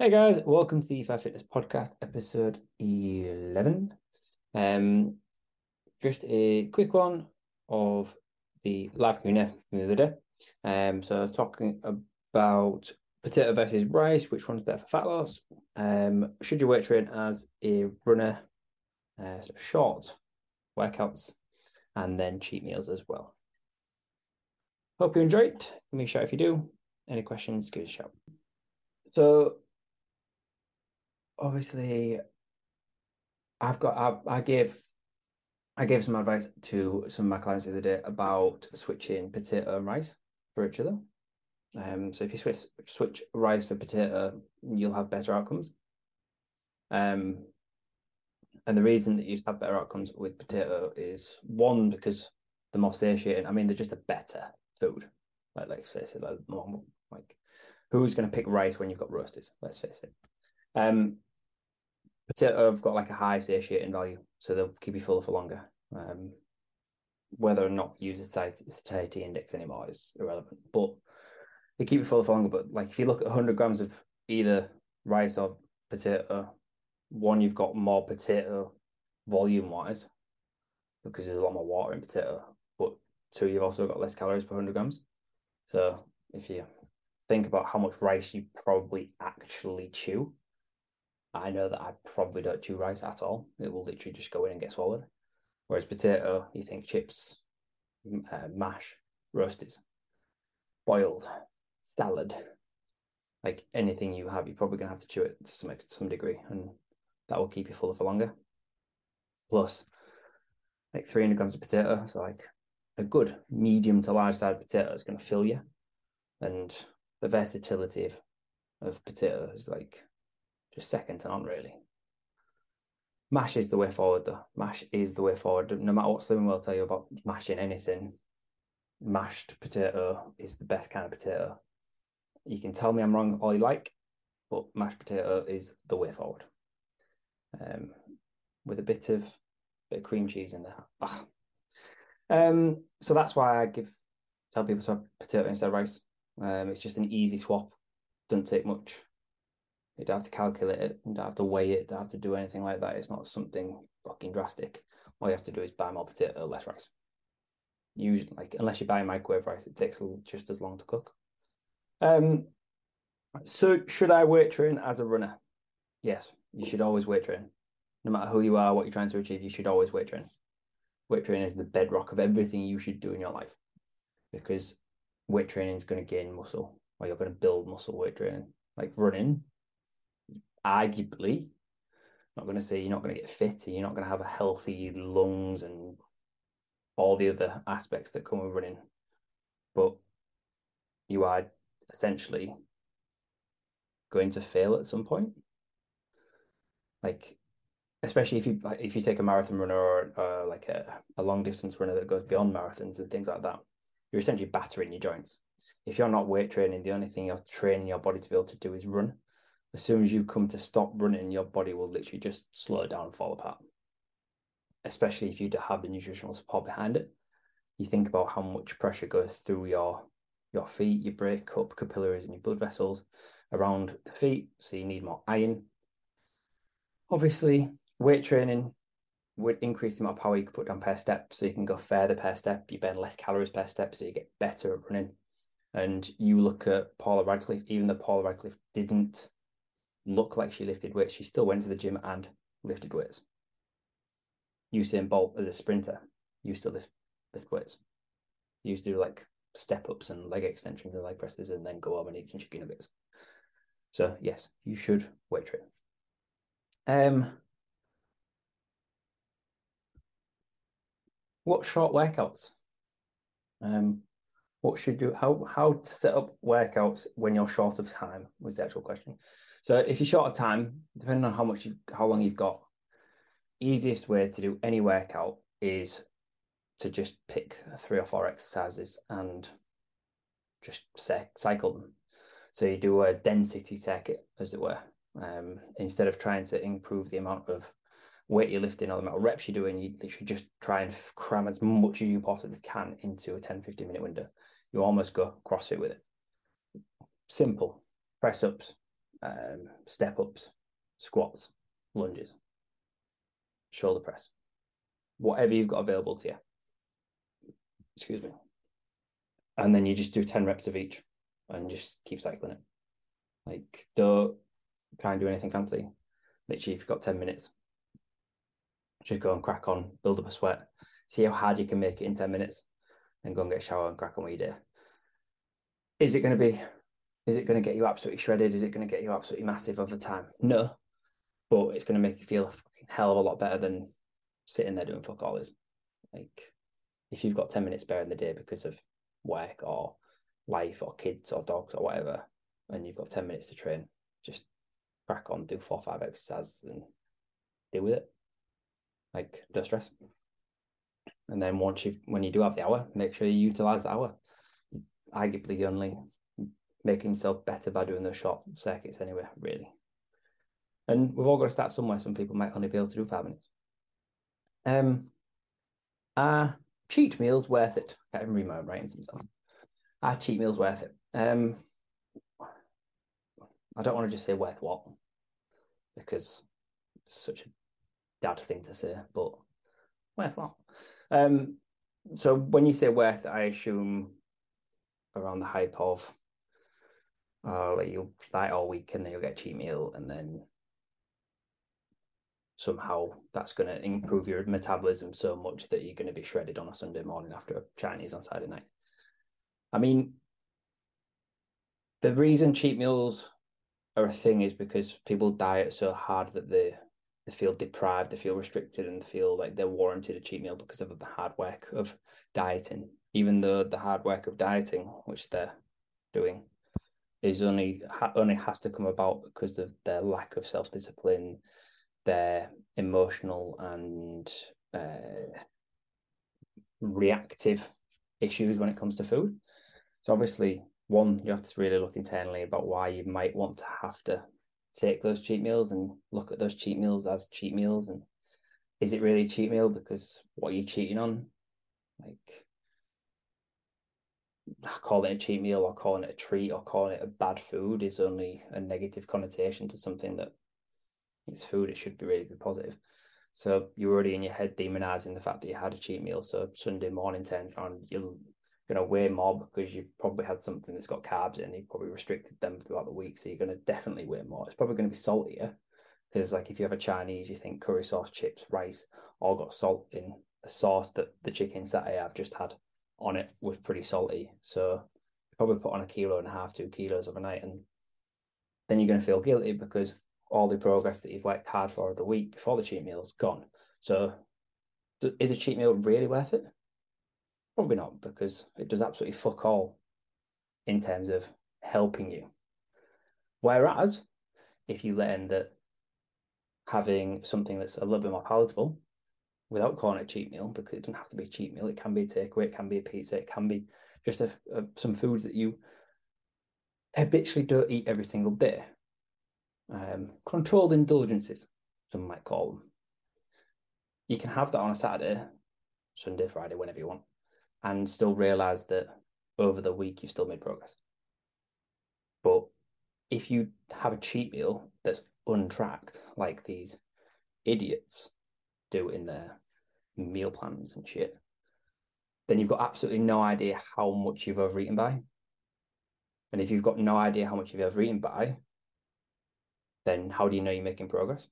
Hey guys, welcome to the Fat Fitness Podcast, episode 11. Just a quick one of the live community from the other day. So talking about potato versus rice, which one's better for fat loss? Should you weight train as a runner? So short workouts and then cheat meals as well. Hope you enjoyed. Give me a shout if you do. Any questions, give us a shout. So obviously, I gave some advice to some of my clients the other day about switching potato and rice for each other. So if you switch rice for potato, you'll have better outcomes. And the reason that you have better outcomes with potato is one, because they're more satiating. I mean, they're just a better food. Like, let's face it, like who's going to pick rice when you've got roasties? Let's face it. Potato have got like a high satiating value, so they'll keep you full for longer. Whether or not you use the satiety index anymore is irrelevant, but they keep you full for longer. But like if you look at 100 grams of either rice or potato, one, you've got more potato volume wise because there's a lot more water in potato, but two, you've also got less calories per 100 grams. So if you think about how much rice you probably actually chew, I know that I probably don't chew rice at all. It will literally just go in and get swallowed. Whereas potato, you think chips, mash, roasties, boiled, salad, like anything you have, you're probably going to have to chew it to some degree, and that will keep you fuller for longer. Plus, like 300 grams of potato, so like a good medium to large sized potato is going to fill you. And the versatility of potato is like just second to none, really. Mash is the way forward, though. Mash is the way forward. No matter what Slimming World tell you about mashing anything, mashed potato is the best kind of potato. You can tell me I'm wrong all you like, but mashed potato is the way forward. With a bit of cream cheese in there. Ah. So that's why I tell people to have potato instead of rice. It's just an easy swap. Doesn't take much. You don't have to calculate it, you don't have to weigh it, you don't have to do anything like that. It's not something fucking drastic. All you have to do is buy more potato, less rice. Usually, like, unless you buy microwave rice, it takes just as long to cook. So should I weight train as a runner? Yes, you should always weight train. No matter who you are, what you're trying to achieve, you should always weight train. Weight training is the bedrock of everything you should do in your life, because weight training is going to gain muscle, or you're going to build muscle weight training. Like running, arguably, I'm not going to say you're not going to get fit, and you're not going to have a healthy lungs and all the other aspects that come with running, but you are essentially going to fail at some point. Like, especially if you take a marathon runner or like a long distance runner that goes beyond marathons and things like that, you're essentially battering your joints. If you're not weight training, the only thing you're training your body to be able to do is run. As soon as you come to stop running, your body will literally just slow down and fall apart, especially if you don't have the nutritional support behind it. You think about how much pressure goes through your feet, you break up capillaries and your blood vessels around the feet, so you need more iron. Obviously, weight training would increase the amount of power you can put down per step, so you can go further per step, you burn less calories per step, so you get better at running. And you look at Paula Radcliffe, even though Paula Radcliffe didn't look like she lifted weights, she still went to the gym and lifted weights. Usain Bolt, as a sprinter, used to lift weights. He used to do like step-ups and leg extensions and leg presses and then go home and eat some chicken nuggets. So yes, you should weight train. What short workouts? What should you, how to set up workouts when you're short of time was the actual question. So if you're short of time, depending on how long you've got, easiest way to do any workout is to just pick 3 or 4 exercises and just cycle them. So you do a density circuit, as it were, instead of trying to improve the amount of weight you're lifting or the amount of reps you're doing. You literally just try and cram as much as you possibly can into a 10-15 minute window. You almost go CrossFit with it. Simple press ups, step-ups, squats, lunges, shoulder press, whatever you've got available to you. Excuse me. And then you just do 10 reps of each and just keep cycling it. Like, don't try and do anything fancy. Literally, if you've got 10 minutes, just go and crack on, build up a sweat, see how hard you can make it in 10 minutes, and go and get a shower and crack on with your day. Is it going to get you absolutely shredded? Is it going to get you absolutely massive over time? No, but it's going to make you feel a fucking hell of a lot better than sitting there doing fuck all this. Like, if you've got 10 minutes spare in the day because of work or life or kids or dogs or whatever, and you've got 10 minutes to train, just crack on, do 4 or 5 exercises and deal with it. Like, don't stress. And then once you, when you do have the hour, make sure you utilize the hour. Arguably only making yourself better by doing those short circuits anyway, really. And we've all got to start somewhere. Some people might only be able to do 5 minutes. Are cheat meals worth it? I can't even read my own writing sometimes. Are cheat meals worth it? I don't want to just say worth what, because it's such a dad thing to say, but worth what? So when you say worth, I assume around the hype of, like, you'll diet all week and then you'll get a cheat meal, and then somehow that's going to improve your metabolism so much that you're going to be shredded on a Sunday morning after a Chinese on Saturday night. I mean, the reason cheat meals are a thing is because people diet so hard that they feel deprived, they feel restricted, and they feel like they're warranted a cheat meal because of the hard work of dieting. Even though the hard work of dieting, which they're doing, is only has to come about because of their lack of self-discipline, their emotional and reactive issues when it comes to food. So obviously, one, you have to really look internally about why you might want to have to take those cheat meals, and look at those cheat meals as cheat meals. And is it really a cheat meal? Because what are you cheating on? Like, calling it a cheat meal or calling it a treat or calling it a bad food is only a negative connotation to something that it's food. It should be really positive. So you're already in your head demonizing the fact that you had a cheat meal. So Sunday morning turns around, you're going to weigh more because you probably had something that's got carbs in, and you probably restricted them throughout the week. So you're going to definitely weigh more. It's probably going to be saltier, because like if you have a Chinese, you think curry sauce, chips, rice, all got salt in. The sauce that the chicken satay I've just had on it was pretty salty, so you probably put on 1.5 kilos, 2 kilos overnight, and then you're going to feel guilty because all the progress that you've worked hard for the week before the cheat meal's gone. So is a cheat meal really worth it? Probably not, because it does absolutely fuck all in terms of helping you. Whereas if you learn that having something that's a little bit more palatable, without calling it a cheat meal, because it doesn't have to be a cheat meal. It can be a takeaway, it can be a pizza, it can be just some foods that you habitually don't eat every single day. Controlled indulgences, some might call them. You can have that on a Saturday, Sunday, Friday, whenever you want, and still realise that over the week you've still made progress. But if you have a cheat meal that's untracked, like these idiots do in their meal plans and shit, then you've got absolutely no idea how much you've overeaten by. And if you've got no idea how much you've overeaten by, then how do you know you're making progress?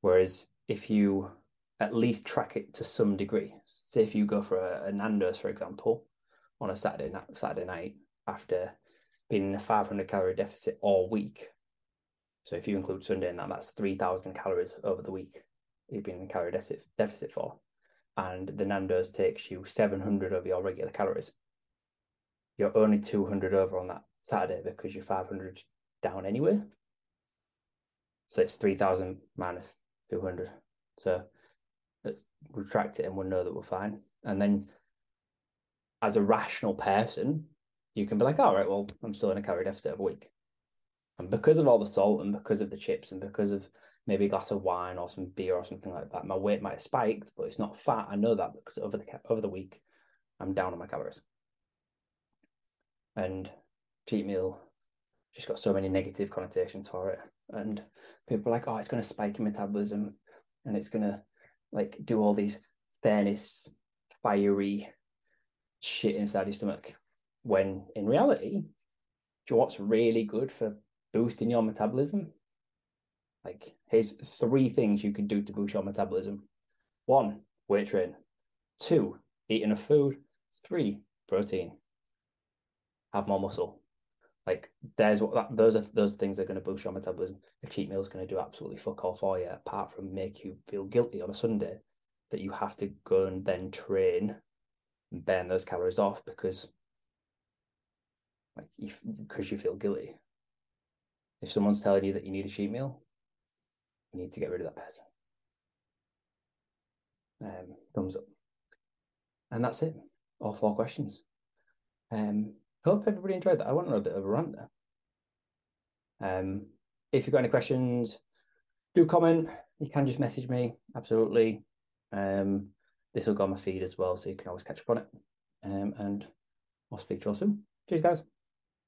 Whereas if you at least track it to some degree, say if you go for a Nando's, for example, on a Saturday night after being in a 500 calorie deficit all week. So if you include Sunday in that, that's 3,000 calories over the week you've been in calorie deficit for, and the Nando's takes you 700 of your regular calories. You're only 200 over on that Saturday because you're 500 down anyway. So it's 3,000 minus 200. So let's retract it and we'll know that we're fine. And then as a rational person, you can be like, all right, well, I'm still in a calorie deficit of a week. And because of all the salt and because of the chips and because of maybe a glass of wine or some beer or something like that, my weight might have spiked, but it's not fat. I know that because over the week, I'm down on my calories. And cheat meal just got so many negative connotations for it. And people are like, oh, it's going to spike your metabolism and it's going to like do all these fairness, fiery shit inside your stomach. When in reality, do you know what's really good for boosting your metabolism? Like, here's 3 things you can do to boost your metabolism. 1, weight train. 2, eat enough food. 3, protein. Have more muscle. Like, there's what that, those are those things that are going to boost your metabolism. A cheat meal is going to do absolutely fuck all for you, apart from make you feel guilty on a Sunday that you have to go and then train and burn those calories off because you feel guilty. If someone's telling you that you need a cheat meal, you need to get rid of that person. Thumbs up. And that's it. All 4 questions. Hope everybody enjoyed that. I went on a bit of a rant there. If you've got any questions, do comment. You can just message me. Absolutely. This will go on my feed as well, so you can always catch up on it. And I'll speak to you all soon. Cheers, guys.